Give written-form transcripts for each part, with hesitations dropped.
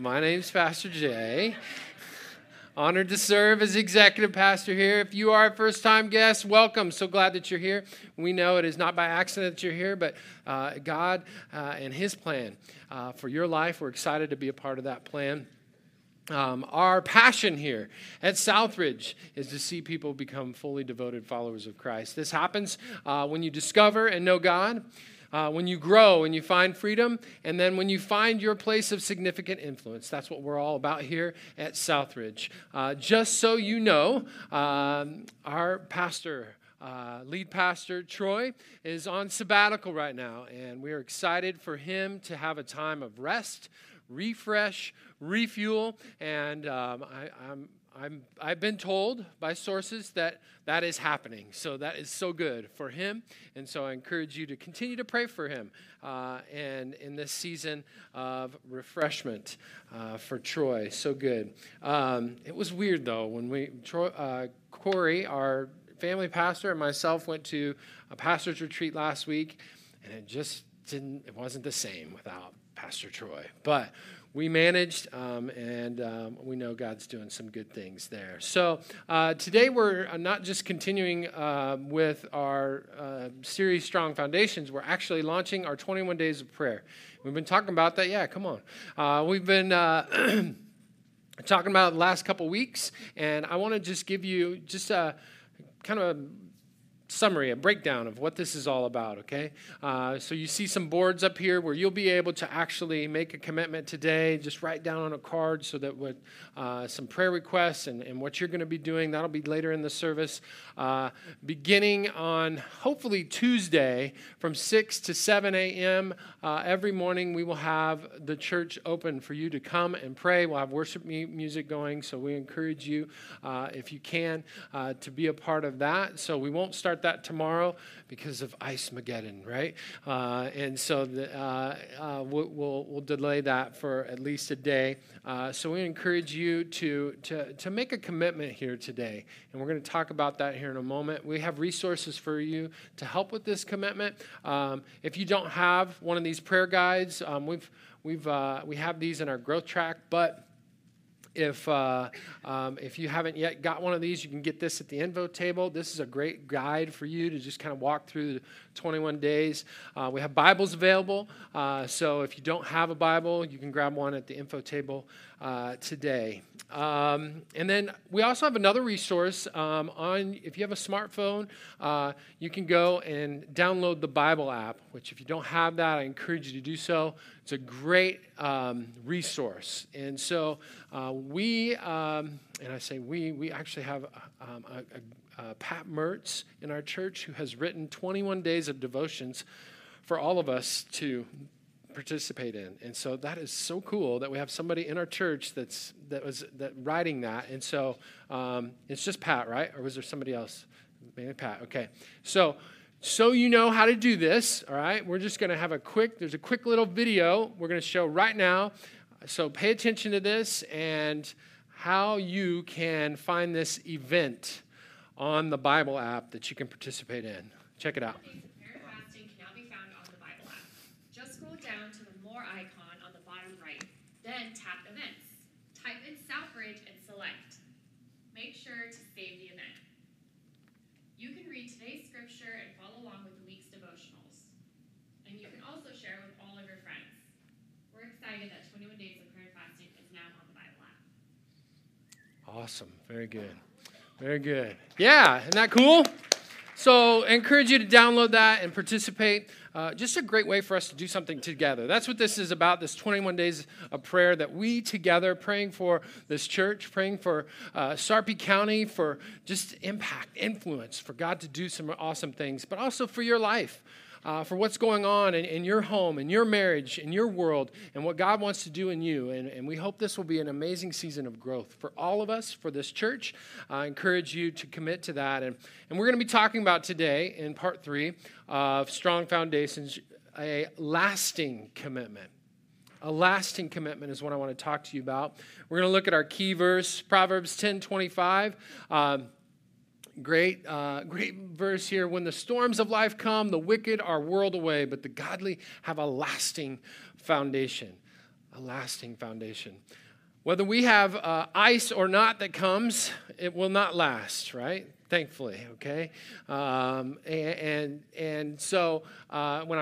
My name's Pastor Jay. Honored to serve as executive pastor here. If you are a first-time guest, welcome. So glad that you're here. We know it is not by accident that you're here, but God and His plan for your life. We're excited to be a part of that plan. Our passion here at Southridge is to see people become fully devoted followers of Christ. This happens when you discover and know God, when you grow and you find freedom, and then when you find your place of significant influence. That's what we're all about here at Southridge. Just so you know, our pastor, lead pastor Troy, is on sabbatical right now, and we are excited for him to have a time of rest, refresh, refuel, and I've been told by sources that that is happening. So that is so good for him, and so I encourage you to continue to pray for him and in this season of refreshment for Troy. So good. It was weird though when Corey, our family pastor, and myself went to a pastor's retreat last week, and it wasn't the same without Pastor Troy, but we managed, we know God's doing some good things there. So today we're not just continuing with our series, Strong Foundations. We're actually launching our 21 Days of Prayer. We've been talking about that. Yeah, come on. We've been talking about it the last couple weeks, and I want to just give you just a kind of a breakdown of what this is all about, okay? So you see some boards up here where you'll be able to actually make a commitment today. Just write down on a card so that with some prayer requests and what you're going to be doing. That'll be later in the service. Beginning on hopefully Tuesday from 6 to 7 a.m. Every morning we will have the church open for you to come and pray. We'll have worship music going, so we encourage you, if you can, to be a part of that. So we won't start that tomorrow because of Ice-Mageddon, right? We'll delay that for at least a day. So we encourage you to make a commitment here today, and we're going to talk about that here in a moment. We have resources for you to help with this commitment. If you don't have one of these prayer guides, we have these in our growth track, but if you haven't yet got one of these, you can get this at the info table. This is a great guide for you to just kind of walk through the 21 days. We have Bibles available, so if you don't have a Bible, you can grab one at the info table today. And then we also have another resource if you have a smartphone, you can go and download the Bible app, which if you don't have that, I encourage you to do so. It's a great resource. And so we actually have Pat Mertz in our church who has written 21 days of devotions for all of us to participate in. And so that is so cool that we have somebody in our church that was writing that. And so it's just Pat, right? Or was there somebody else? Maybe Pat. Okay. So you know how to do this, all right? We're just going to have there's a quick little video we're going to show right now. So pay attention to this and how you can find this event on the Bible app that you can participate in. Check it out. Down to the more icon on the bottom right, then tap events. Type in Southridge and select. Make sure to save the event. You can read today's scripture and follow along with the week's devotionals. And you can also share with all of your friends. We're excited that 21 Days of Prayer and Fasting is now on the Bible app. Awesome. Very good. Very good. Yeah, isn't that cool? So I encourage you to download that and participate. Just a great way for us to do something together. That's what this is about, this 21 days of prayer that we together, praying for this church, praying for Sarpy County, for just impact, influence, for God to do some awesome things, but also for your life, for what's going on in your home, in your marriage, in your world, and what God wants to do in you. And we hope this will be an amazing season of growth for all of us, for this church. I encourage you to commit to that. And we're going to be talking about today in part 3 of Strong Foundations, a lasting commitment. A lasting commitment is what I want to talk to you about. We're going to look at our key verse, Proverbs 10:25. Great verse here. When the storms of life come, the wicked are whirled away, but the godly have a lasting foundation. a lasting foundation. Whether we have ice or not that comes, it will not last, right? Thankfully, okay? So when I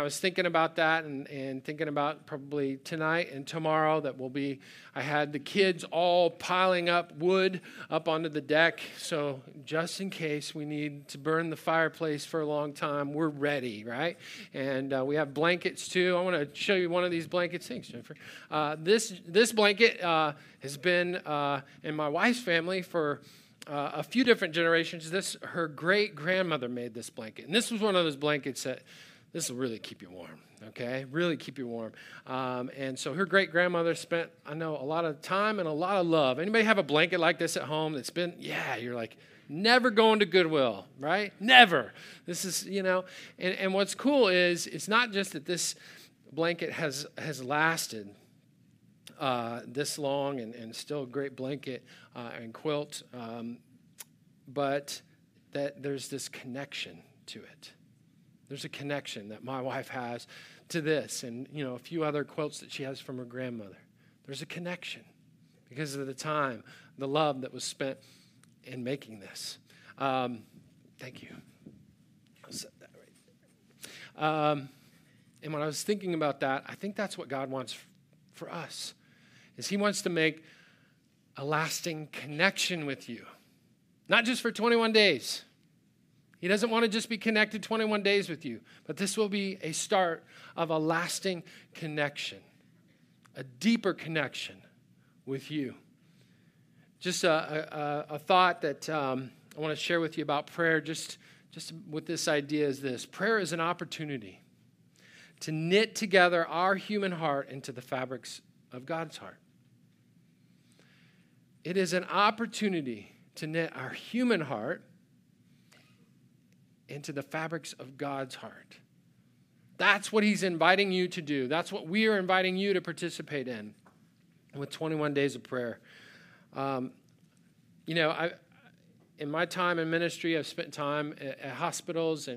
was thinking about that and thinking about probably tonight and tomorrow that will be, I had the kids all piling up wood up onto the deck. So just in case we need to burn the fireplace for a long time, we're ready, right? And we have blankets too. I want to show you one of these blankets. Thanks, Jennifer. This blanket has been in my wife's family for a few different generations. Her great-grandmother made this blanket. And this was one of those blankets that, this will really keep you warm, okay? Really keep you warm. And so her great-grandmother spent, I know, a lot of time and a lot of love. Anybody have a blanket like this at home that's been, yeah, you're like, never going to Goodwill, right? Never. This is, you know, and what's cool is it's not just that this blanket has lasted this long and still a great blanket and quilt, but that there's this connection to it. There's a connection that my wife has to this and, you know, a few other quilts that she has from her grandmother. There's a connection because of the time, the love that was spent in making this. Thank you. I'll set that right there. And when I was thinking about that, I think that's what God wants for us. He wants to make a lasting connection with you, not just for 21 days. He doesn't want to just be connected 21 days with you, but this will be a start of a lasting connection, a deeper connection with you. Just a thought that I want to share with you about prayer, just with this idea is this. Prayer is an opportunity to knit together our human heart into the fabrics of God's heart. It is an opportunity to knit our human heart into the fabrics of God's heart. That's what he's inviting you to do. That's what we are inviting you to participate in with 21 Days of Prayer. You know, in my time in ministry, I've spent time at hospitals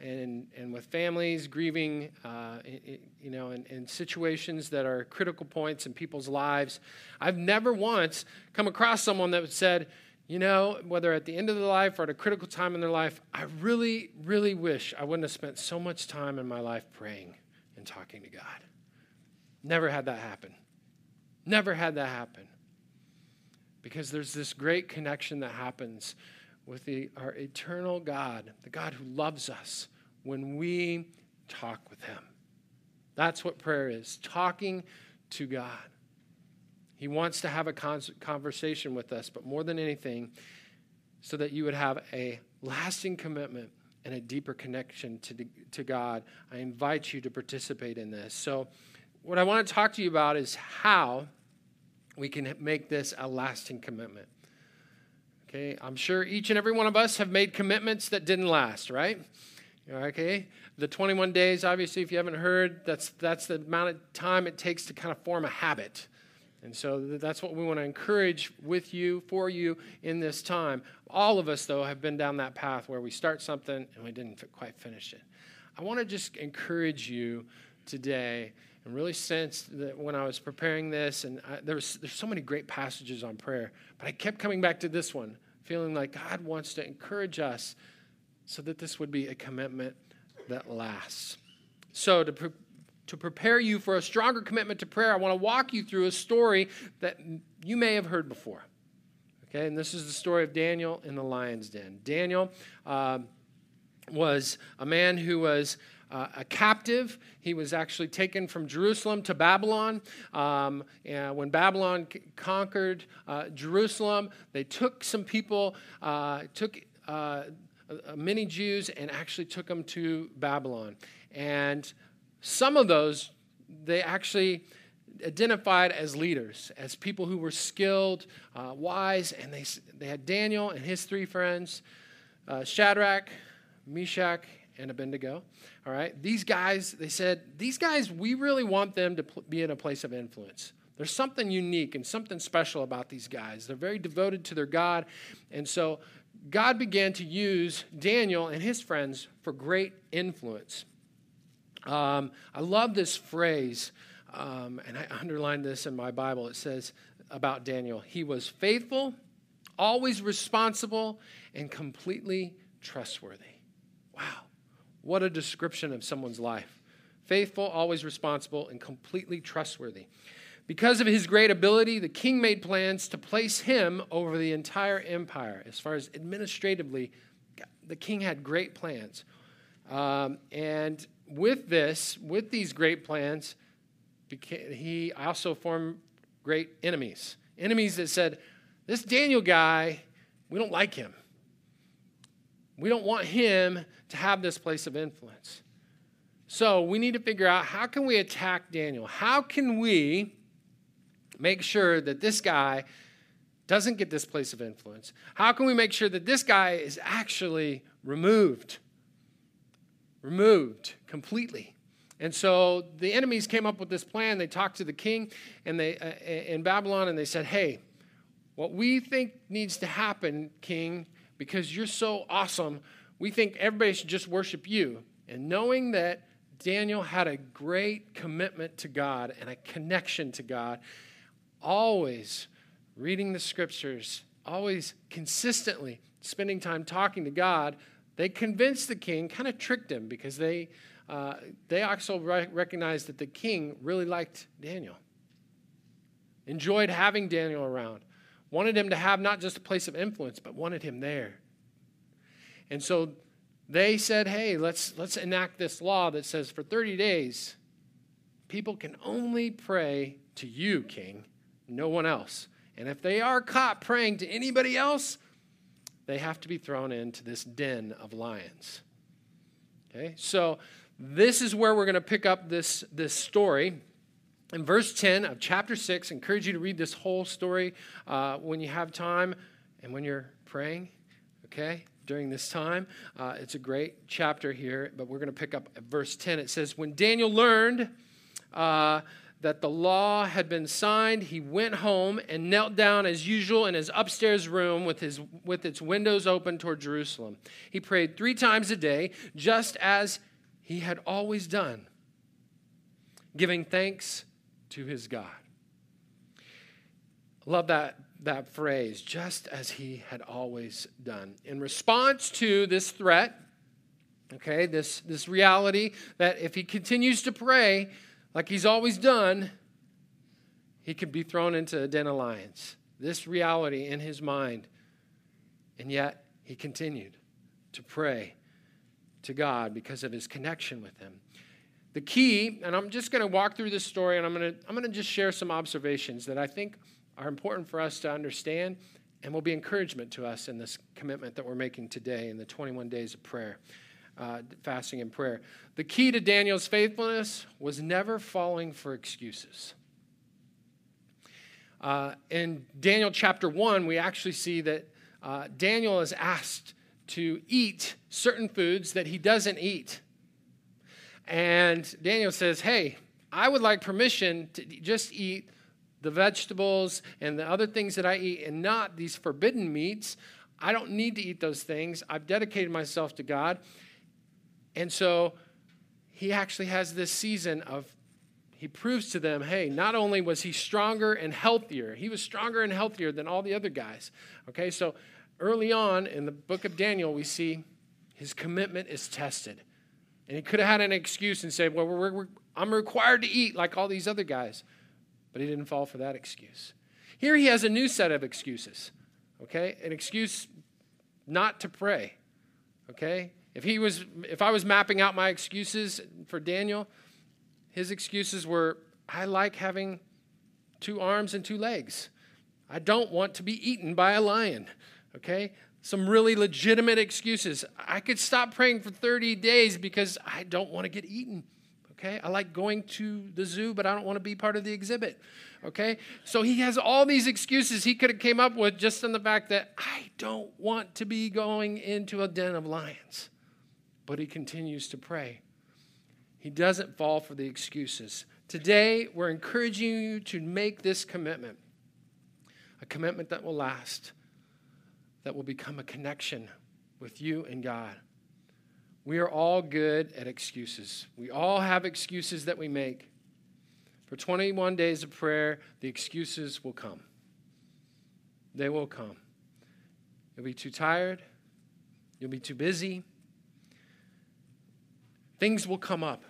and with families grieving, you know, in situations that are critical points in people's lives. I've never once come across someone that said, you know, whether at the end of their life or at a critical time in their life, I really, really wish I wouldn't have spent so much time in my life praying and talking to God. Never had that happen. Never had that happen. Because there's this great connection that happens with our eternal God, the God who loves us when we talk with him. That's what prayer is, talking to God. He wants to have a conversation with us, but more than anything, so that you would have a lasting commitment and a deeper connection to God. I invite you to participate in this. So what I want to talk to you about is how we can make this a lasting commitment. Okay, I'm sure each and every one of us have made commitments that didn't last, right? Okay, the 21 days, obviously, if you haven't heard, that's the amount of time it takes to kind of form a habit. And so that's what we want to encourage with you, for you, in this time. All of us, though, have been down that path where we start something and we didn't quite finish it. I want to just encourage you today and really sense that when I was preparing this, and there's so many great passages on prayer, but I kept coming back to this one, feeling like God wants to encourage us so that this would be a commitment that lasts. So to prepare you for a stronger commitment to prayer, I want to walk you through a story that you may have heard before. Okay, and this is the story of Daniel in the lion's den. Daniel was a man who was a captive. He was actually taken from Jerusalem to Babylon. And when Babylon conquered Jerusalem, they took some people, many Jews, and actually took them to Babylon. And some of those, they actually identified as leaders, as people who were skilled, wise, and they had Daniel and his three friends, Shadrach, Meshach, and Abednego, all right? These guys, they said, these guys, we really want them to be in a place of influence. There's something unique and something special about these guys. They're very devoted to their God, and so God began to use Daniel and his friends for great influence. I love this phrase And I underlined this in my Bible. It says about Daniel, he was faithful, always responsible, and completely trustworthy. Wow. What a description of someone's life. Faithful, always responsible, and completely trustworthy. Because of his great ability, the king made plans to place him over the entire empire. As far as administratively, the king had great plans. And with these great plans, he also formed great enemies. Enemies that said, this Daniel guy, we don't like him. We don't want him to have this place of influence. So we need to figure out, how can we attack Daniel? How can we make sure that this guy doesn't get this place of influence? How can we make sure that this guy is actually removed? Removed completely. And so the enemies came up with this plan. They talked to the king and they in Babylon, and they said, hey, what we think needs to happen, king, because you're so awesome, we think everybody should just worship you. And knowing that Daniel had a great commitment to God and a connection to God, always reading the scriptures, always consistently spending time talking to God, they convinced the king, kind of tricked him, because they also recognized that the king really liked Daniel, enjoyed having Daniel around, wanted him to have not just a place of influence, but wanted him there. And so they said, hey, let's enact this law that says for 30 days, people can only pray to you, king, no one else. And if they are caught praying to anybody else, they have to be thrown into this den of lions. Okay, so this is where we're going to pick up this story. In verse 10 of chapter 6, I encourage you to read this whole story when you have time and when you're praying, okay, during this time. It's a great chapter here, but we're going to pick up at verse 10. It says, when Daniel learned that the law had been signed, he went home and knelt down as usual in his upstairs room with its windows open toward Jerusalem. He prayed 3 times a day, just as he had always done, giving thanks to his God. I love that phrase, just as he had always done. In response to this threat, okay, this reality that if he continues to pray like he's always done, he could be thrown into a den of lions. This reality in his mind. And yet, he continued to pray to God because of his connection with him. The key, and I'm just going to walk through this story, and I'm going to just share some observations that I think are important for us to understand and will be encouragement to us in this commitment that we're making today in the 21 days of prayer. Fasting and prayer. The key to Daniel's faithfulness was never falling for excuses. In Daniel chapter 1, we actually see that Daniel is asked to eat certain foods that he doesn't eat. And Daniel says, hey, I would like permission to just eat the vegetables and the other things that I eat and not these forbidden meats. I don't need to eat those things. I've dedicated myself to God. And so he actually has this season of, he proves to them, hey, not only was he stronger and healthier, he was stronger and healthier than all the other guys. Okay, so early on in the book of Daniel, we see his commitment is tested. And he could have had an excuse and said, well, I'm required to eat like all these other guys. But he didn't fall for that excuse. Here he has a new set of excuses, okay? An excuse not to pray, okay? If I was mapping out my excuses for Daniel, his excuses were, I like having 2 arms and 2 legs. I don't want to be eaten by a lion, okay? Some really legitimate excuses. I could stop praying for 30 days because I don't want to get eaten, okay? I like going to the zoo, but I don't want to be part of the exhibit, okay? So he has all these excuses he could have came up with just on the fact that I don't want to be going into a den of lions. But he continues to pray. He doesn't fall for the excuses. Today, we're encouraging you to make this commitment, a commitment that will last, that will become a connection with you and God. We are all good at excuses. We all have excuses that we make. For 21 days of prayer, the excuses will come. They will come. You'll be too tired. You'll be too busy. Things will come up.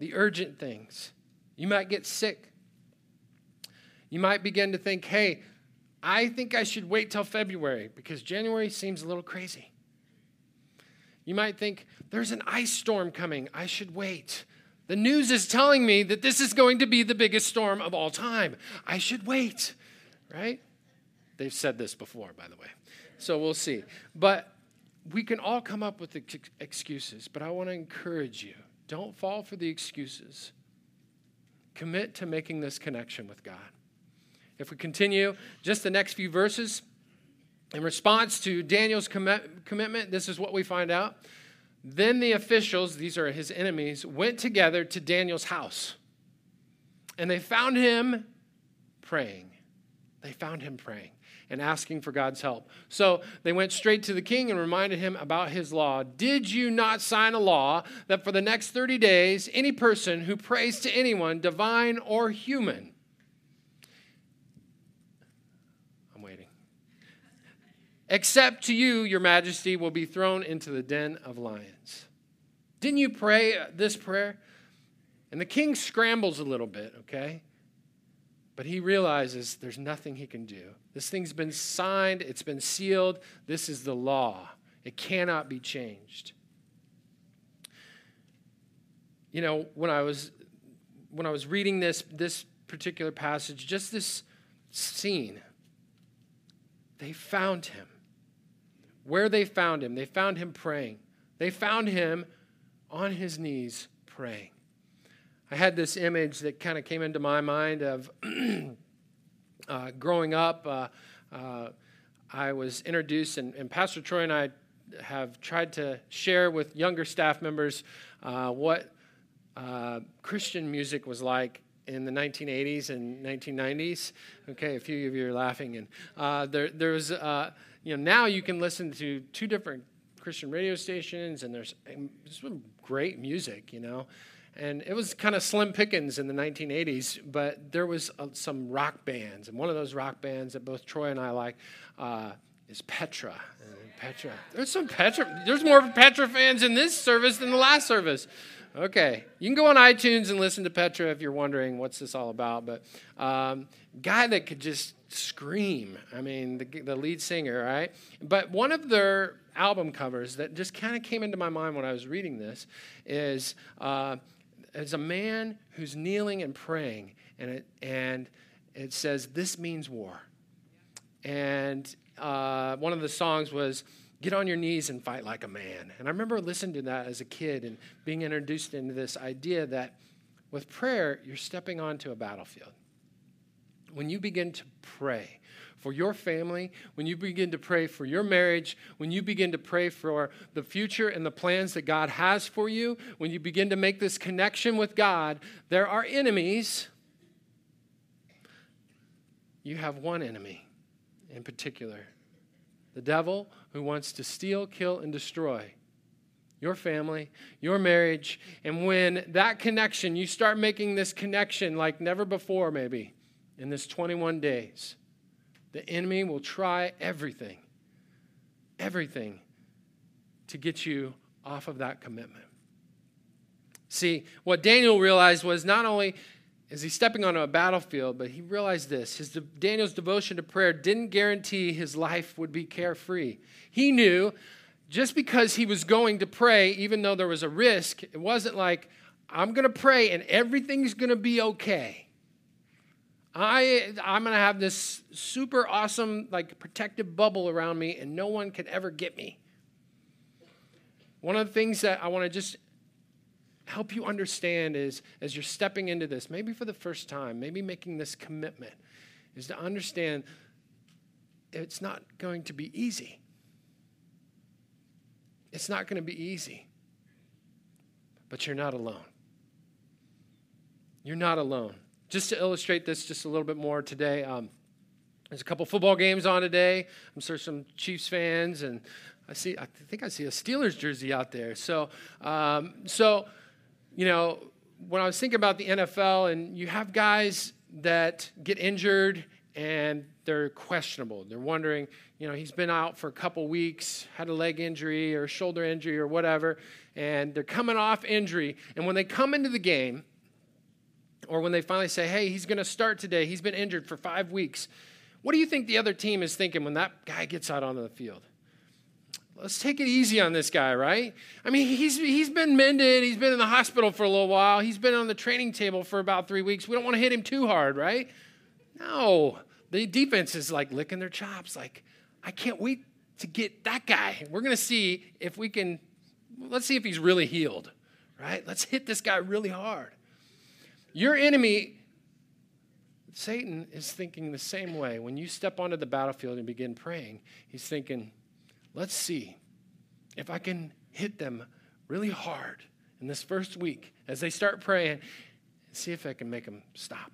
The urgent things. You might get sick. You might begin to think, hey, I think I should wait till February because January seems a little crazy. You might think, there's an ice storm coming. I should wait. The news is telling me that this is going to be the biggest storm of all time. I should wait, right? They've said this before, by the way, so we'll see. But we can all come up with excuses, but I want to encourage you, don't fall for the excuses. Commit to making this connection with God. If we continue just the next few verses, in response to Daniel's commitment, this is what we find out. Then the officials, these are his enemies, went together to Daniel's house. And they found him praying. They found him praying and asking for God's help. So they went straight to the king and reminded him about his law. Did you not sign a law that for the next 30 days, any person who prays to anyone, divine or human, except to you, your majesty, will be thrown into the den of lions. Didn't you pray this prayer? And the king scrambles a little bit, okay? But he realizes there's nothing he can do. This thing's been signed. It's been sealed. This is the law. It cannot be changed. You know, when I was reading this particular passage, just this scene, they found him. Where they found him praying. They found him on his knees praying. I had this image that kind of came into my mind of growing up. I was introduced, and Pastor Troy and I have tried to share with younger staff members what Christian music was like in the 1980s and 1990s. Okay, a few of you are laughing. And there was you know, now you can listen to two different Christian radio stations, and there's some great music, you know. And it was kind of slim pickings in the 1980s, but there was some rock bands, and one of those rock bands that both Troy and I like is Petra. Petra. There's some Petra. There's more Petra fans in this service than the last service. Okay, you can go on iTunes and listen to Petra if you're wondering what's this all about. But guy that could just scream. I mean, the lead singer, right? But one of their album covers that just kind of came into my mind when I was reading this is a man who's kneeling and praying, and it says, "This means war." And one of the songs was, "Get on your knees and fight like a man." And I remember listening to that as a kid and being introduced into this idea that with prayer, you're stepping onto a battlefield. When you begin to pray for your family, when you begin to pray for your marriage, when you begin to pray for the future and the plans that God has for you, when you begin to make this connection with God, there are enemies. You have one enemy in particular. The devil, who wants to steal, kill, and destroy your family, your marriage. And when that connection, you start making this connection like never before maybe in this 21 days, the enemy will try everything to get you off of that commitment. See, what Daniel realized was not only is he stepping onto a battlefield, but he realized this. Daniel's devotion to prayer didn't guarantee his life would be carefree. He knew just because he was going to pray, even though there was a risk, it wasn't like, I'm going to pray and everything's going to be okay. I'm going to have this super awesome, like, protective bubble around me and no one can ever get me. One of the things that I want to just help you understand is, as you're stepping into this, maybe for the first time, maybe making this commitment, is to understand it's not going to be easy. It's not going to be easy. But you're not alone. You're not alone. Just to illustrate this just a little bit more today, there's a couple football games on today. I'm sure some Chiefs fans, and I think I see a Steelers jersey out there. So, you know, when I was thinking about the NFL, and you have guys that get injured and they're questionable. They're wondering, you know, he's been out for a couple weeks, had a leg injury or shoulder injury or whatever, and they're coming off injury. And when they come into the game, or when they finally say, hey, he's going to start today, he's been injured for 5 weeks, what do you think the other team is thinking when that guy gets out onto the field? Let's take it easy on this guy, right? I mean, he's been mended. He's been in the hospital for a little while. He's been on the training table for about 3 weeks. We don't want to hit him too hard, right? No. The defense is like licking their chops. Like, I can't wait to get that guy. We're going to see if we can, let's see if he's really healed, right? Let's hit this guy really hard. Your enemy, Satan, is thinking the same way. When you step onto the battlefield and begin praying, he's thinking, let's see if I can hit them really hard in this first week as they start praying and see if I can make them stop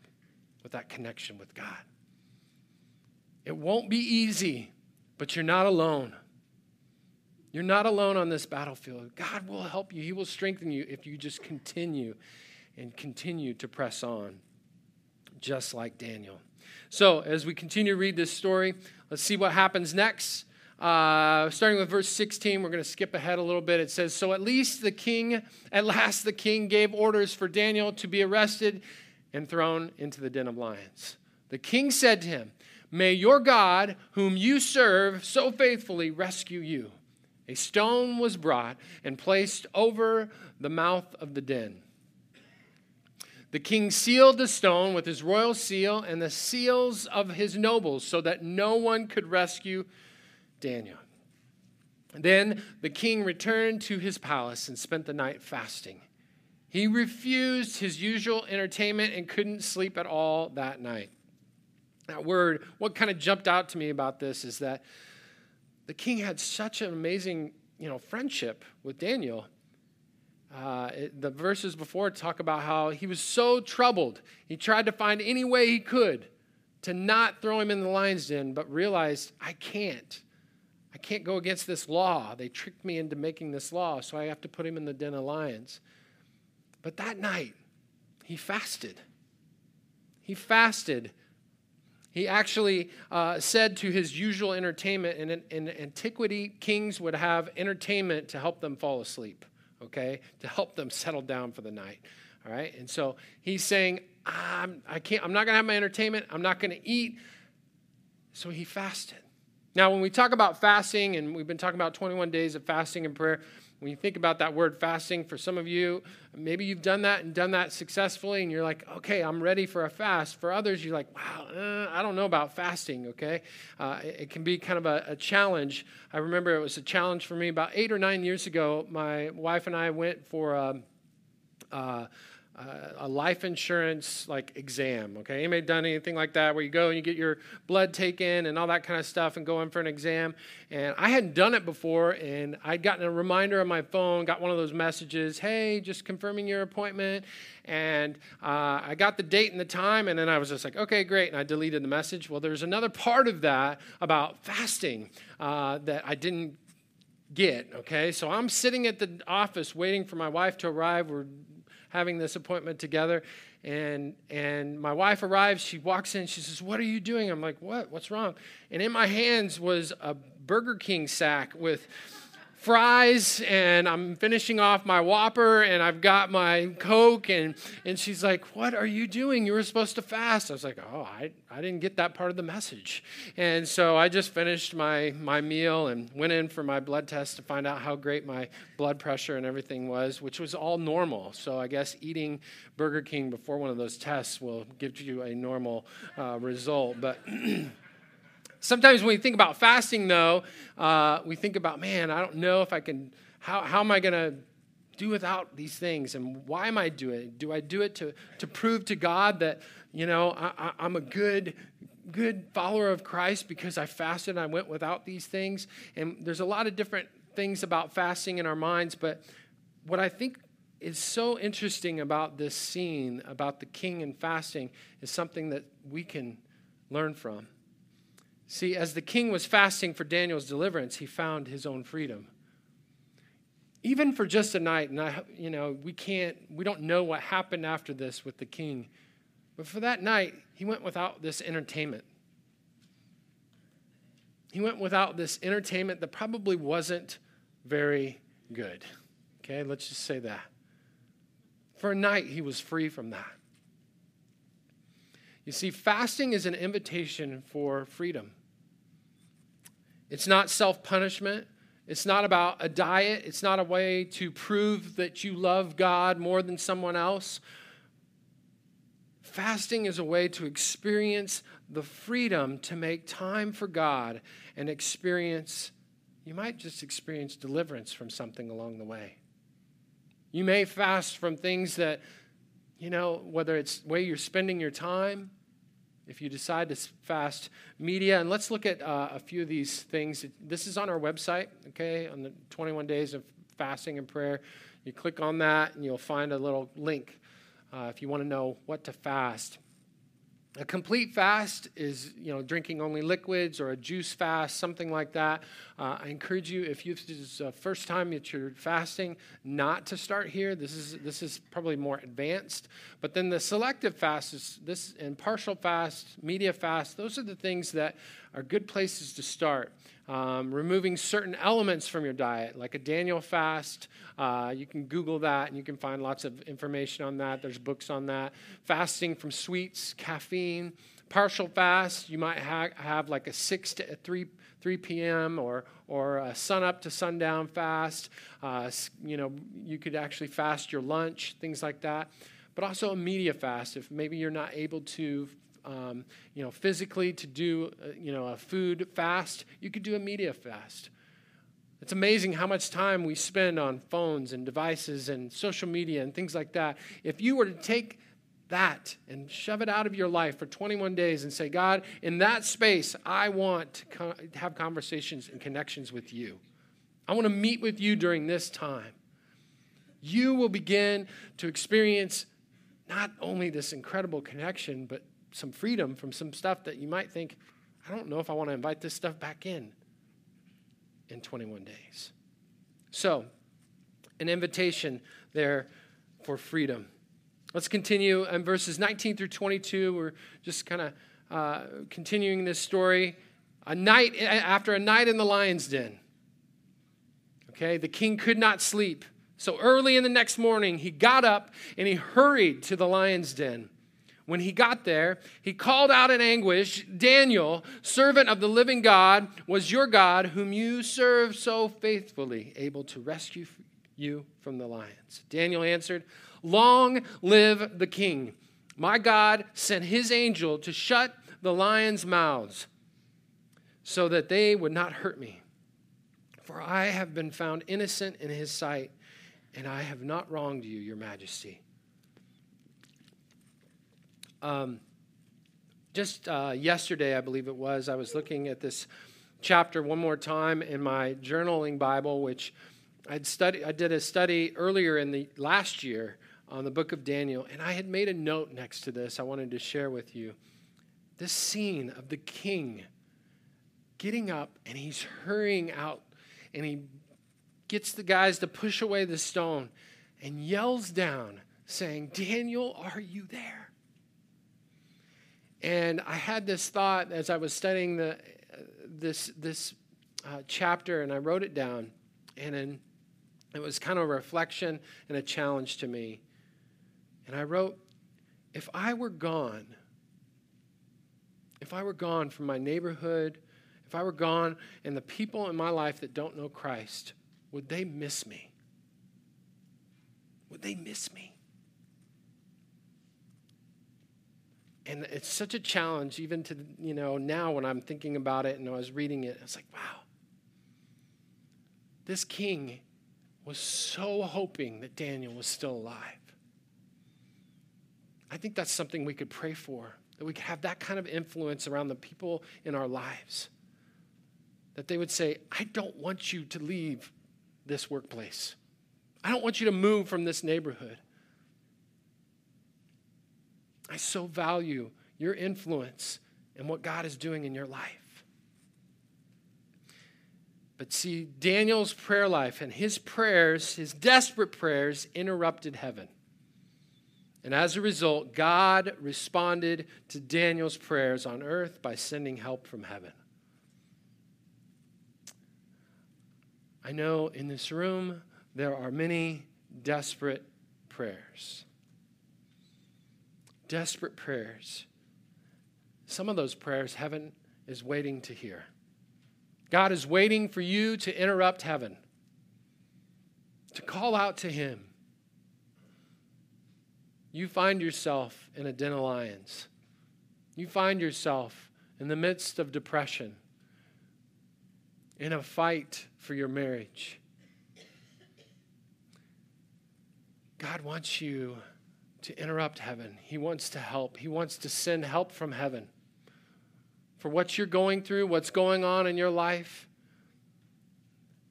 with that connection with God. It won't be easy, but you're not alone. You're not alone on this battlefield. God will help you. He will strengthen you if you just continue to press on, just like Daniel. So as we continue to read this story, let's see what happens next. Starting with verse 16, we're going to skip ahead a little bit. It says, so at last the king gave orders for Daniel to be arrested and thrown into the den of lions. The king said to him, may your God, whom you serve so faithfully, rescue you. A stone was brought and placed over the mouth of the den. The king sealed the stone with his royal seal and the seals of his nobles so that no one could rescue Daniel. Then the king returned to his palace and spent the night fasting. He refused his usual entertainment and couldn't sleep at all that night. That word, what kind of jumped out to me about this is that the king had such an amazing, friendship with Daniel. The verses before talk about how he was so troubled. He tried to find any way he could to not throw him in the lion's den, but realized, I can't go against this law. They tricked me into making this law, so I have to put him in the den of lions. But that night, he fasted. He actually said to his usual entertainment, and in antiquity, kings would have entertainment to help them fall asleep, okay, to help them settle down for the night, all right? And so he's saying, I'm not going to have my entertainment. I'm not going to eat. So he fasted. Now, when we talk about fasting, and we've been talking about 21 days of fasting and prayer, when you think about that word fasting, for some of you, maybe you've done that and done that successfully, and you're like, okay, I'm ready for a fast. For others, you're like, wow, I don't know about fasting, okay? It can be kind of a challenge. I remember it was a challenge for me about 8 or 9 years ago. My wife and I went for a life insurance exam, okay? Anybody done anything like that where you go and you get your blood taken and all that kind of stuff and go in for an exam? And I hadn't done it before, and I'd gotten a reminder on my phone, got one of those messages, hey, just confirming your appointment. And I got the date and the time, and then I was just like, okay, great, and I deleted the message. Well, there's another part of that about fasting that I didn't get, okay? So I'm sitting at the office waiting for my wife to arrive. We're having this appointment together, and my wife arrives. She walks in. She says, what are you doing? I'm like, what? What's wrong? And in my hands was a Burger King sack with fries, and I'm finishing off my Whopper, and I've got my Coke, and she's like, what are you doing? You were supposed to fast. I was like, oh, I didn't get that part of the message. And so I just finished my meal and went in for my blood test to find out how great my blood pressure and everything was, which was all normal. So I guess eating Burger King before one of those tests will give you a normal result, but sometimes when we think about fasting, though, we think about, man, I don't know if I can, how am I going to do without these things, and why am I doing it? Do I do it to prove to God that, I'm a good follower of Christ because I fasted and I went without these things? And there's a lot of different things about fasting in our minds, but what I think is so interesting about this scene, about the king and fasting, is something that we can learn from. See, as the king was fasting for Daniel's deliverance, he found his own freedom. even for just a night, and we don't know what happened after this with the king, but for that night, he went without this entertainment. He went without this entertainment that probably wasn't very good. Okay, let's just say that. For a night, he was free from that. You see, fasting is an invitation for freedom. It's not self-punishment. It's not about a diet. It's not a way to prove that you love God more than someone else. Fasting is a way to experience the freedom to make time for God and you might just experience deliverance from something along the way. You may fast from things that, whether it's the way you're spending your time, if you decide to fast media. And let's look at a few of these things. This is on our website, okay, on the 21 Days of Fasting and Prayer. You click on that, and you'll find a little link if you want to know what to fast. A complete fast is, drinking only liquids or a juice fast, something like that. I encourage you, if this is the first time that you're fasting, not to start here. This is probably more advanced. But then the selective fast is this, and partial fast, media fast. Those are the things that are good places to start. Removing certain elements from your diet, like a Daniel fast. You can Google that, and you can find lots of information on that. There's books on that. Fasting from sweets, caffeine. Partial fast, you might have like a 6 to 3 p.m. or a sunup to sundown fast. You could actually fast your lunch, things like that. But also a media fast, if maybe you're not able to physically to do, a food fast, you could do a media fast. It's amazing how much time we spend on phones and devices and social media and things like that. If you were to take that and shove it out of your life for 21 days and say, God, in that space, I want to have conversations and connections with you. I want to meet with you during this time. You will begin to experience not only this incredible connection, but some freedom from some stuff that you might think, I don't know if I want to invite this stuff back in 21 days. So, an invitation there for freedom. Let's continue in verses 19 through 22. We're just kind of continuing this story. After a night in the lion's den, okay, the king could not sleep. So early in the next morning, he got up and he hurried to the lion's den. When he got there, he called out in anguish, Daniel, servant of the living God, was your God, whom you serve so faithfully, able to rescue you from the lions. Daniel answered, long live the king. My God sent his angel to shut the lions' mouths so that they would not hurt me. For I have been found innocent in his sight, and I have not wronged you, your majesty. Just yesterday, I believe it was, I was looking at this chapter one more time in my journaling Bible, which I did a study earlier in the last year on the book of Daniel, and I had made a note next to this I wanted to share with you. This scene of the king getting up, and he's hurrying out, and he gets the guys to push away the stone and yells down, saying, Daniel, are you there? And I had this thought as I was studying this chapter, and I wrote it down. And then it was kind of a reflection and a challenge to me. And I wrote, if I were gone from my neighborhood, if I were gone and the people in my life that don't know Christ, would they miss me? Would they miss me? And it's such a challenge even to, now when I'm thinking about it and I was reading it, I was like, wow. This king was so hoping that Daniel was still alive. I think that's something we could pray for, that we could have that kind of influence around the people in our lives, that they would say, I don't want you to leave this workplace. I don't want you to move from this neighborhood. I so value your influence and what God is doing in your life. But see, Daniel's prayer life and his prayers, his desperate prayers, interrupted heaven. And as a result, God responded to Daniel's prayers on earth by sending help from heaven. I know in this room there are many desperate prayers. Desperate prayers. Some of those prayers heaven is waiting to hear. God is waiting for you to interrupt heaven, to call out to him. You find yourself in a den of lions. You find yourself in the midst of depression, in a fight for your marriage. God wants you to interrupt heaven. He wants to help. He wants to send help from heaven. For what you're going through, what's going on in your life.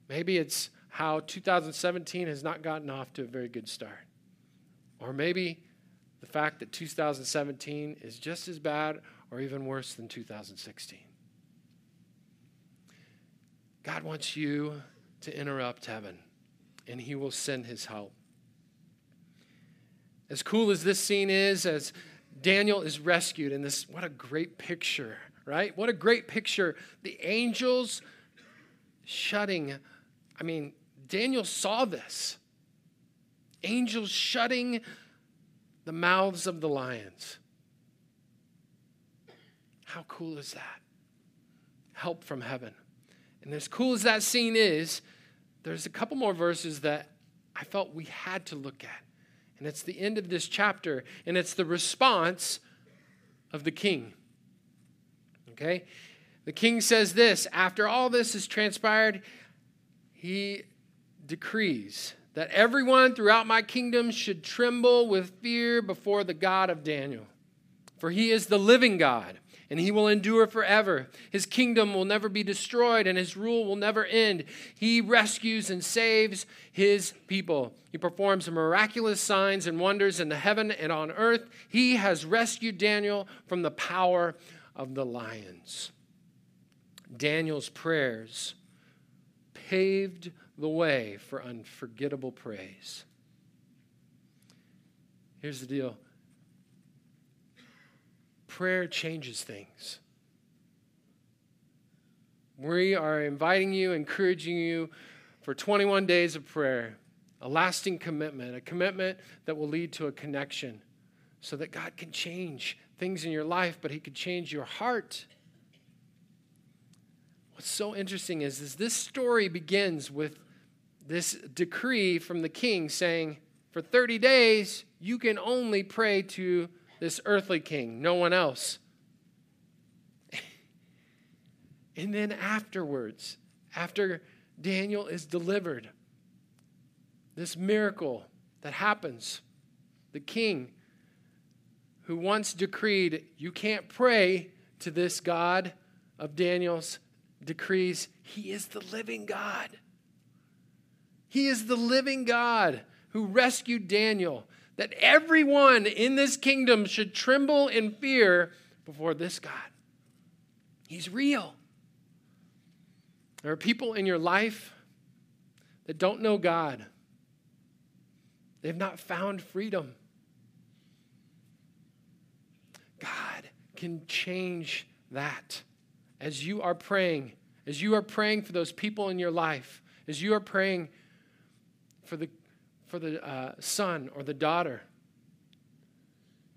Maybe it's how 2017 has not gotten off to a very good start. Or maybe the fact that 2017 is just as bad or even worse than 2016. God wants you to interrupt heaven, and he will send his help. As cool as this scene is, as Daniel is rescued in this, what a great picture. Right? What a great picture. The angels shutting. I mean, Daniel saw this. Angels shutting the mouths of the lions. How cool is that? Help from heaven. And as cool as that scene is, there's a couple more verses that I felt we had to look at. And it's the end of this chapter. And it's the response of the king. Okay, the king says this, after all this has transpired, he decrees that everyone throughout my kingdom should tremble with fear before the God of Daniel. For he is the living God, and he will endure forever. His kingdom will never be destroyed, and his rule will never end. He rescues and saves his people. He performs miraculous signs and wonders in the heaven and on earth. He has rescued Daniel from the power of the lions. Daniel's prayers paved the way for unforgettable praise. Here's the deal. Prayer changes things. We are inviting you, encouraging you for 21 days of prayer, a lasting commitment, a commitment that will lead to a connection so that God can change things in your life, but he could change your heart. What's so interesting is this story begins with this decree from the king saying, for 30 days, you can only pray to this earthly king, no one else. And then afterwards, after Daniel is delivered, this miracle that happens, the king who once decreed, you can't pray to this God of Daniel's, decrees, he is the living God. He is the living God who rescued Daniel, that everyone in this kingdom should tremble in fear before this God. He's real. There are people in your life that don't know God. They've not found freedom. God can change that. As you are praying for those people in your life, as you are praying for the son or the daughter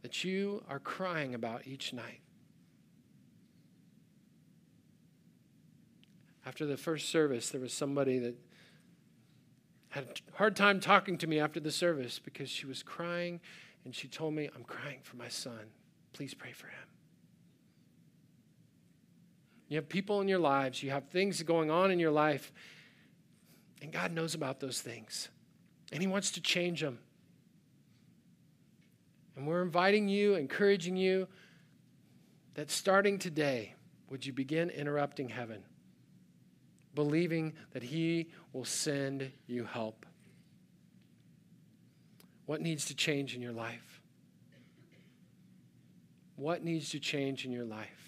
that you are crying about each night. After the first service, there was somebody that had a hard time talking to me after the service because she was crying, and she told me, I'm crying for my son. Please pray for him. You have people in your lives. You have things going on in your life. And God knows about those things. And he wants to change them. And we're inviting you, encouraging you, that starting today, would you begin interrupting heaven, believing that he will send you help. What needs to change in your life? What needs to change in your life?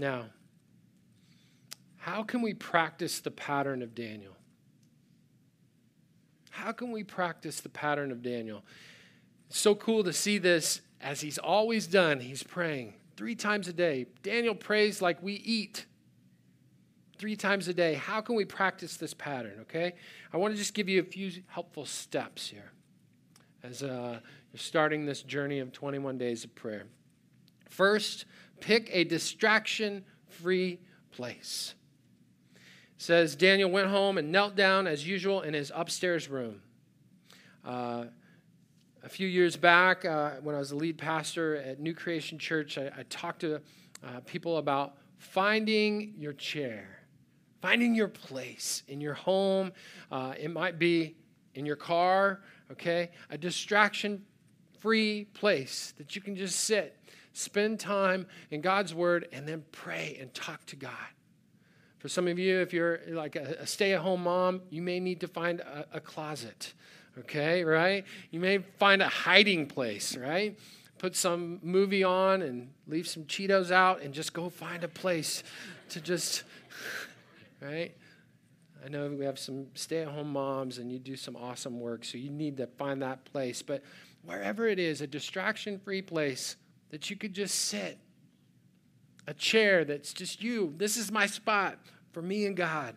Now, How can we practice the pattern of Daniel? How can we practice the pattern of Daniel? It's so cool to see this. As he's always done, he's praying 3 times a day. Daniel prays like we eat 3 times a day. How can we practice this pattern, okay? I want to just give you a few helpful steps here as you're starting this journey of 21 days of prayer. First, pick a distraction-free place. It says, Daniel went home and knelt down as usual in his upstairs room. A few years back, when I was the lead pastor at New Creation Church, I talked to people about finding your chair, finding your place in your home. It might be in your car, okay? A distraction-free place that you can just sit, spend time in God's Word, and then pray and talk to God. For some of you, if you're like a stay-at-home mom, you may need to find a closet. Okay, right? You may find a hiding place, right? Put some movie on and leave some Cheetos out and just go find a place to just, right? I know we have some stay-at-home moms and you do some awesome work, so you need to find that place. But wherever it is, a distraction-free place that you could just sit, a chair that's just you. This is my spot for me and God.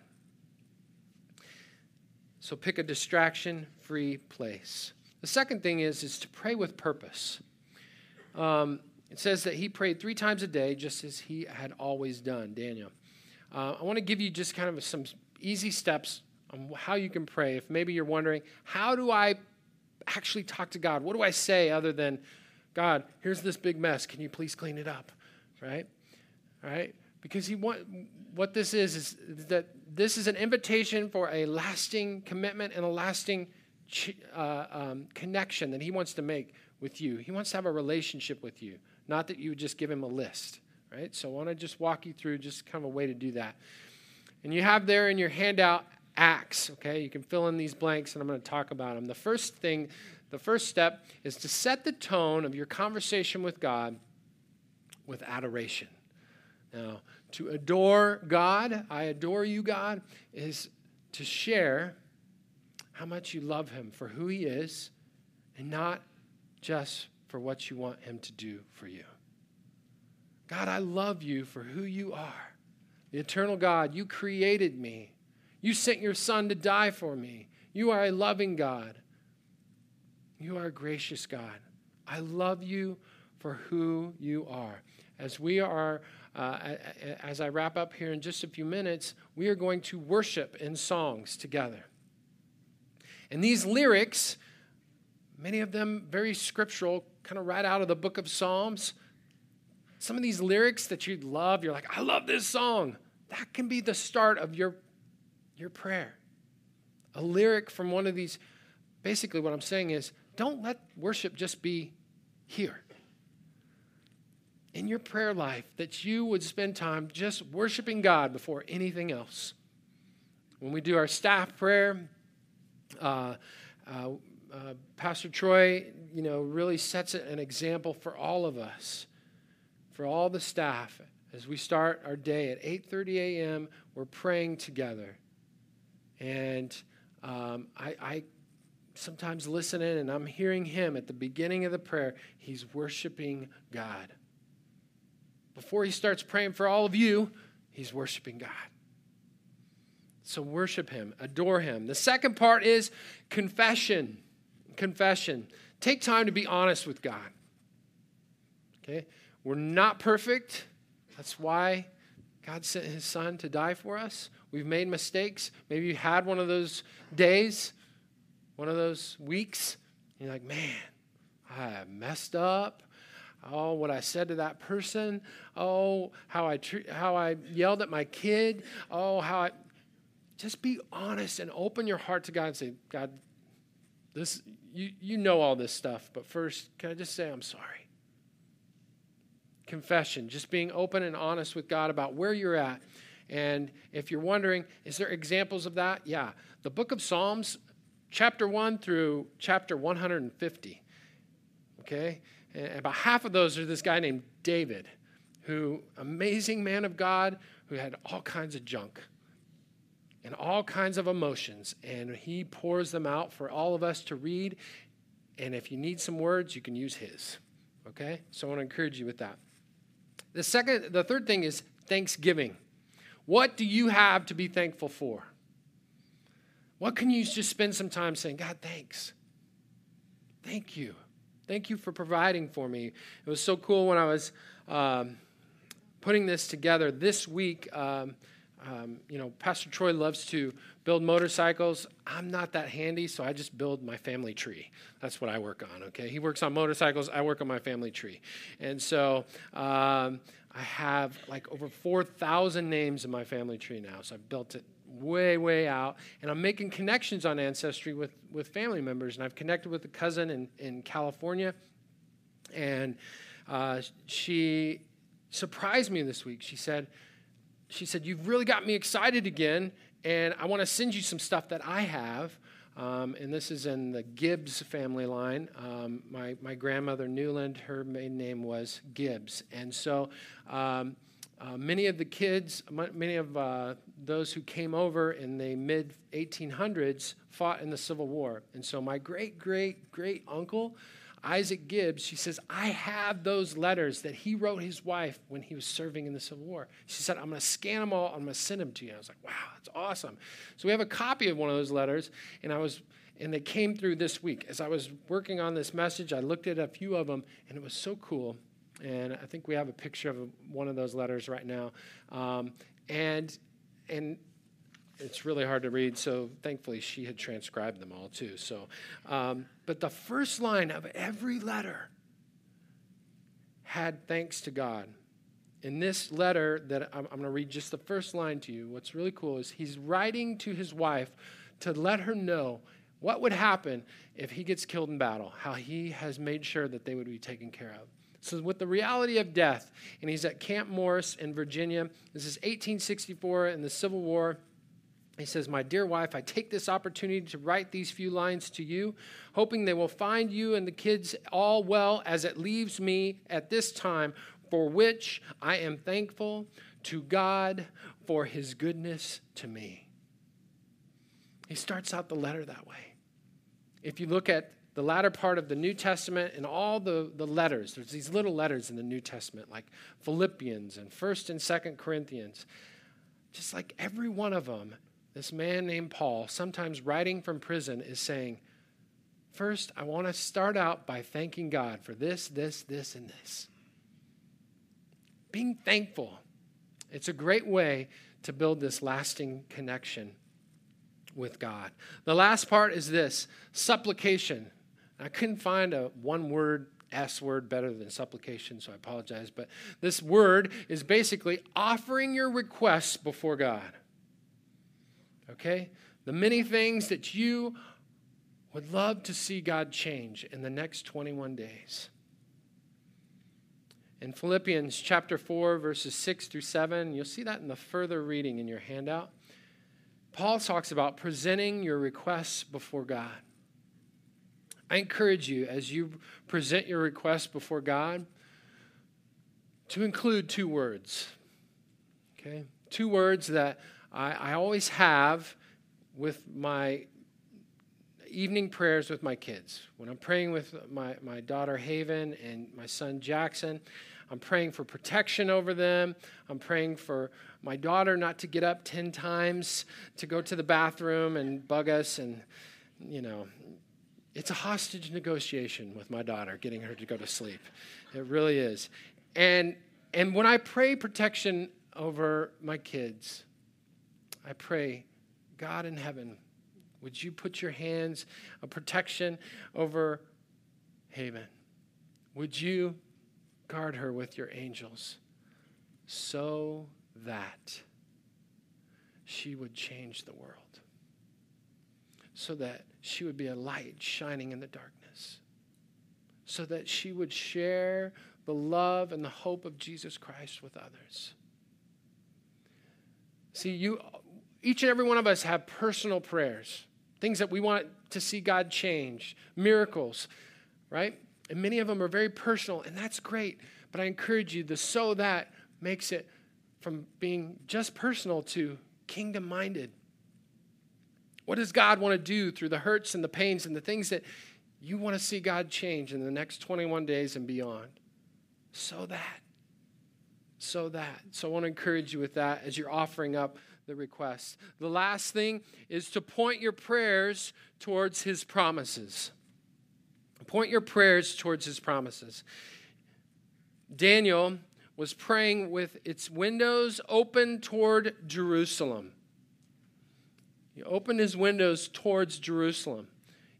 So pick a distraction-free place. The second thing is to pray with purpose. It says that he prayed 3 times a day, just as he had always done, Daniel. I want to give you just kind of some easy steps on how you can pray. If maybe you're wondering, how do I actually talk to God? What do I say other than, God, here's this big mess. Can you please clean it up? Right? All right? Because what this is that this is an invitation for a lasting commitment and a lasting connection that he wants to make with you. He wants to have a relationship with you, not that you just give him a list, right? So I want to just walk you through just kind of a way to do that. And you have there in your handout Acts, okay? You can fill in these blanks, and I'm going to talk about them. The first step is to set the tone of your conversation with God with adoration. Now, to adore God, I adore you, God, is to share how much you love him for who he is and not just for what you want him to do for you. God, I love you for who you are. The eternal God, you created me. You sent your son to die for me. You are a loving God. You are a gracious God. I love you for who you are. As we are... as I wrap up here in just a few minutes, we are going to worship in songs together. And these lyrics, many of them very scriptural, kind of right out of the book of Psalms. Some of these lyrics that you love, you're like, I love this song. That can be the start of your prayer. A lyric from one of these, basically what I'm saying is, don't let worship just be here. In your prayer life, that you would spend time just worshiping God before anything else. When we do our staff prayer, Pastor Troy, really sets an example for all of us, for all the staff. As we start our day at 8:30 a.m., we're praying together, and I sometimes listen in, and I'm hearing him at the beginning of the prayer. He's worshiping God. Before he starts praying for all of you, he's worshiping God. So worship him, adore him. The second part is confession. Confession. Take time to be honest with God. Okay? We're not perfect. That's why God sent his son to die for us. We've made mistakes. Maybe you had one of those days, one of those weeks. And you're like, man, I messed up. Oh, what I said to that person. Oh, how I yelled at my kid. Oh, how I... Just be honest and open your heart to God and say, God, this you know all this stuff, but first, can I just say I'm sorry? Confession, just being open and honest with God about where you're at. And if you're wondering, is there examples of that? Yeah. The book of Psalms, chapter 1 through chapter 150, okay? And about half of those are this guy named David. who, amazing man of God, who had all kinds of junk and all kinds of emotions, and he pours them out for all of us to read. And if you need some words, you can use his, okay? So I want to encourage you with that. The third thing is thanksgiving. What do you have to be thankful for? What can you just spend some time saying, God, thanks. Thank you. Thank you for providing for me. It was so cool when I was putting this together this week. Pastor Troy loves to build motorcycles. I'm not that handy, so I just build my family tree. That's what I work on, okay? He works on motorcycles. I work on my family tree. And so I have like over 4,000 names in my family tree now, so I've built it way, way out. And I'm making connections on Ancestry with family members, and I've connected with a cousin in California, and she surprised me this week. She said, you've really got me excited again, and I want to send you some stuff that I have. And this is in the Gibbs family line. My grandmother, Newland, her maiden name was Gibbs. And so many of the kids, many of those who came over in the mid-1800s fought in the Civil War. And so my great-great-great uncle, Isaac Gibbs, she says, I have those letters that he wrote his wife when he was serving in the Civil War. She said, I'm going to scan them all. I'm going to send them to you. I was like, wow, that's awesome. So we have a copy of one of those letters, and they came through this week. As I was working on this message, I looked at a few of them, and it was so cool. And I think we have a picture of one of those letters right now. And it's really hard to read, so thankfully she had transcribed them all too. So, but the first line of every letter had thanks to God. In this letter that I'm going to read just the first line to you, what's really cool is he's writing to his wife to let her know what would happen if he gets killed in battle, how he has made sure that they would be taken care of. So with the reality of death, and he's at Camp Morris in Virginia. This is 1864 in the Civil War. He says, my dear wife, I take this opportunity to write these few lines to you, hoping they will find you and the kids all well as it leaves me at this time, for which I am thankful to God for his goodness to me. He starts out the letter that way. If you look at the latter part of the New Testament and all the letters, there's these little letters in the New Testament, like Philippians and First and Second Corinthians, just like every one of them, this man named Paul, sometimes writing from prison, is saying, first, I want to start out by thanking God for this, this, this, and this. Being thankful. It's a great way to build this lasting connection with God. The last part is this, supplication. I couldn't find a one-word S word better than supplication, so I apologize. But this word is basically offering your requests before God. Okay? The many things that you would love to see God change in the next 21 days. In Philippians chapter 4, verses 6 through 7, you'll see that in the further reading in your handout. Paul talks about presenting your requests before God. I encourage you, as you present your requests before God, to include two words. Okay? Two words that I always have with my evening prayers with my kids. When I'm praying with my daughter Haven and my son Jackson, I'm praying for protection over them. I'm praying for my daughter not to get up 10 times to go to the bathroom and bug us. And, you know, it's a hostage negotiation with my daughter, getting her to go to sleep. It really is. And when I pray protection over my kids, I pray, God in heaven, would you put your hands of protection over Haven? Would you guard her with your angels so that she would change the world, so that she would be a light shining in the darkness, so that she would share the love and the hope of Jesus Christ with others? See, each and every one of us have personal prayers, things that we want to see God change, miracles, right? And many of them are very personal, and that's great. But I encourage you, the so that makes it from being just personal to kingdom-minded. What does God want to do through the hurts and the pains and the things that you want to see God change in the next 21 days and beyond? So that. So I want to encourage you with that as you're offering up the request. The last thing is to point your prayers towards his promises. Point your prayers towards his promises. Daniel was praying with its windows open toward Jerusalem. He opened his windows towards Jerusalem.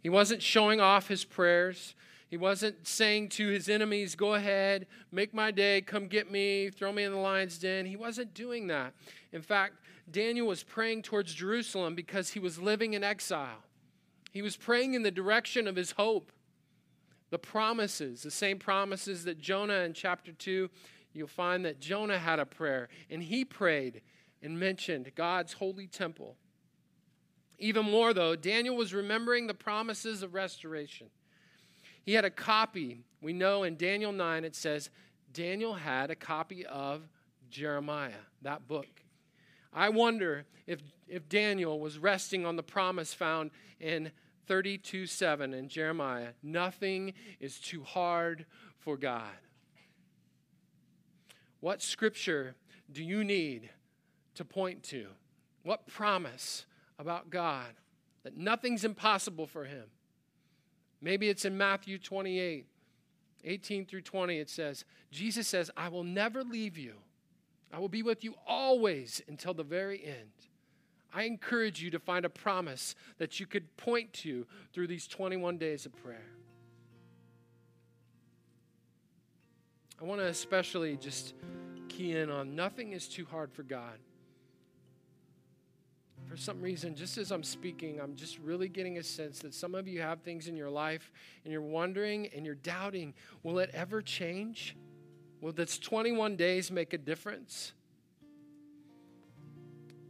He wasn't showing off his prayers. He wasn't saying to his enemies, go ahead, make my day, come get me, throw me in the lion's den. He wasn't doing that. In fact, Daniel was praying towards Jerusalem because he was living in exile. He was praying in the direction of his hope. The promises, the same promises that Jonah in chapter 2, you'll find that Jonah had a prayer, and he prayed and mentioned God's holy temple. Even more, though, Daniel was remembering the promises of restoration. He had a copy. We know in Daniel 9 it says, Daniel had a copy of Jeremiah, that book. I wonder if Daniel was resting on the promise found in 32:7 in Jeremiah. Nothing is too hard for God. What scripture do you need to point to? What promise about God that nothing's impossible for him? Maybe it's in Matthew 28:18-20. It says, Jesus says, I will never leave you. I will be with you always until the very end. I encourage you to find a promise that you could point to through these 21 days of prayer. I want to especially just key in on nothing is too hard for God. For some reason, just as I'm speaking, I'm just really getting a sense that some of you have things in your life and you're wondering and you're doubting, will it ever change? Will this 21 days make a difference?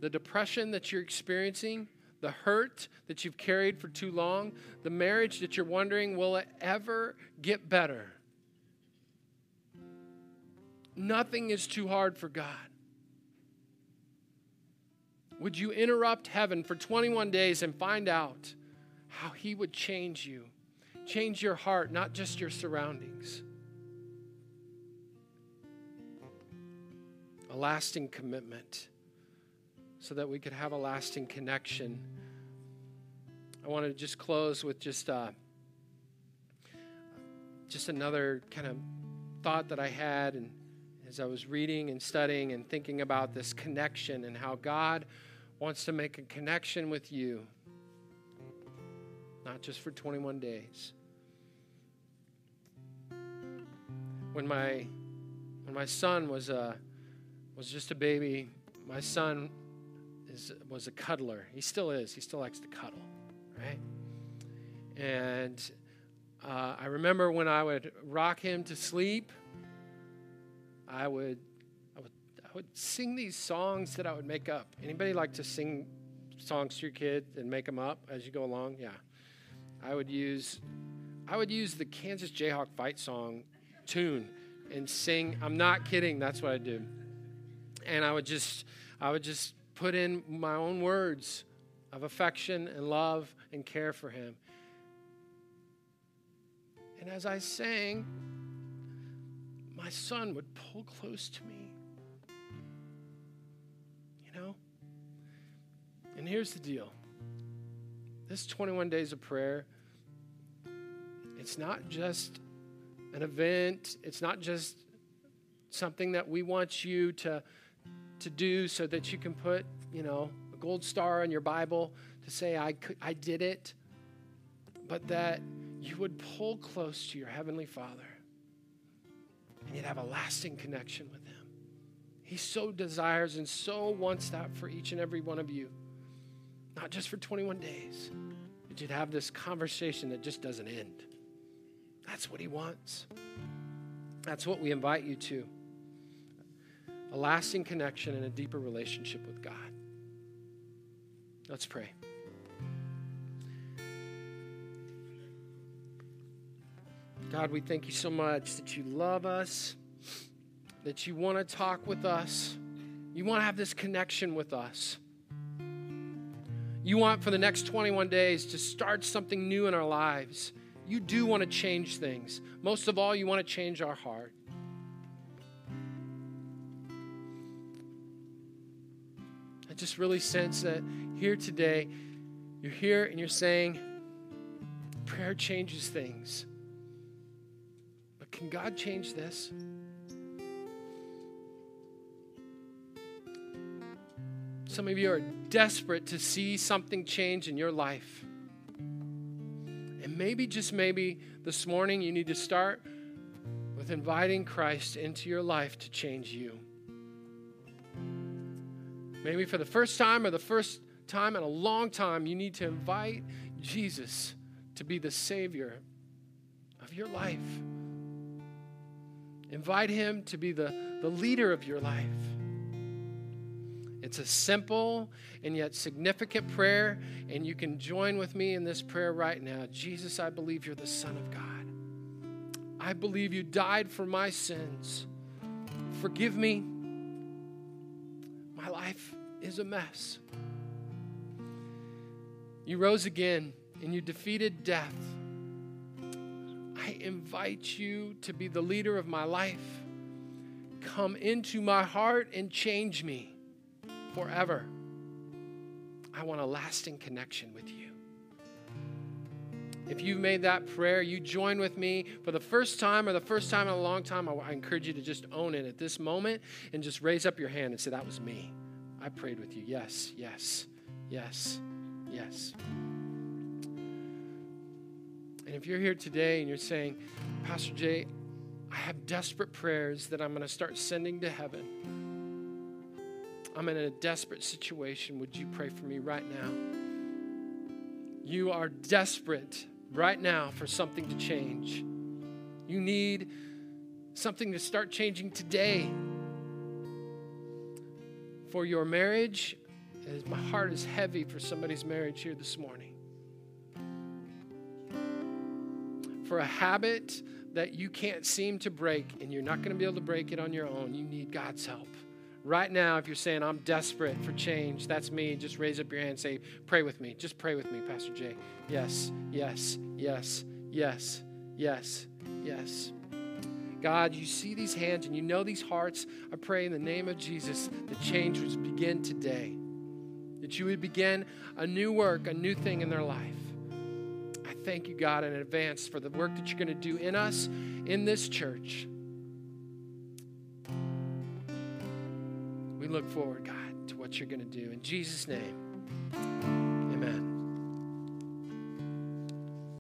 The depression that you're experiencing, the hurt that you've carried for too long, the marriage that you're wondering, will it ever get better? Nothing is too hard for God. Would you interrupt heaven for 21 days and find out how he would change you, change your heart, not just your surroundings? A lasting commitment, so that we could have a lasting connection. I want to just close with just another kind of thought that I had, and as I was reading and studying and thinking about this connection and how God wants to make a connection with you, not just for 21 days. When my son was just a baby, my son was a cuddler. He still is. He still likes to cuddle, right? And I remember when I would rock him to sleep, I would sing these songs that I would make up. Anybody like to sing songs to your kid and make them up as you go along? Yeah. I would use the Kansas Jayhawk fight song tune and sing. I'm not kidding. That's what I do. And I would just put in my own words of affection and love and care for him. And as I sang, my son would pull close to me. You know? And here's the deal. This 21 days of prayer, it's not just an event. It's not just something that we want you to do so that you can put, a gold star on your Bible to say, I did it, but that you would pull close to your Heavenly Father and you'd have a lasting connection with him. He so desires and so wants that for each and every one of you, not just for 21 days, but you'd have this conversation that just doesn't end. That's what he wants. That's what we invite you to. A lasting connection and a deeper relationship with God. Let's pray. God, we thank you so much that you love us. that you want to talk with us. You want to have this connection with us. You want for the next 21 days to start something new in our lives. You do want to change things. Most of all, you want to change our heart. I just really sense that here today, you're here and you're saying, prayer changes things. But can God change this? Some of you are desperate to see something change in your life. And maybe, just maybe, this morning you need to start with inviting Christ into your life to change you. Maybe for the first time or the first time in a long time, you need to invite Jesus to be the Savior of your life. Invite Him to be the leader of your life. It's a simple and yet significant prayer, and you can join with me in this prayer right now. Jesus, I believe you're the Son of God. I believe you died for my sins. Forgive me. My life is a mess. You rose again, and you defeated death. I invite you to be the leader of my life. Come into my heart and change me. Forever. I want a lasting connection with you. If you've made that prayer, you join with me for the first time or the first time in a long time, I encourage you to just own it at this moment and just raise up your hand and say, that was me. I prayed with you. Yes, yes, yes, yes. And if you're here today and you're saying, Pastor Jay, I have desperate prayers that I'm going to start sending to heaven. I'm in a desperate situation. Would you pray for me right now? You are desperate right now for something to change. You need something to start changing today. For your marriage, my heart is heavy for somebody's marriage here this morning. For a habit that you can't seem to break, and you're not going to be able to break it on your own, you need God's help. Right now, if you're saying, I'm desperate for change, that's me, just raise up your hand and say, pray with me. Just pray with me, Pastor Jay. Yes, yes, yes, yes, yes, yes. God, you see these hands and you know these hearts. I pray in the name of Jesus that change would begin today, that you would begin a new work, a new thing in their life. I thank you, God, in advance for the work that you're going to do in us, in this church. Look forward, God, to what you're going to do. In Jesus' name.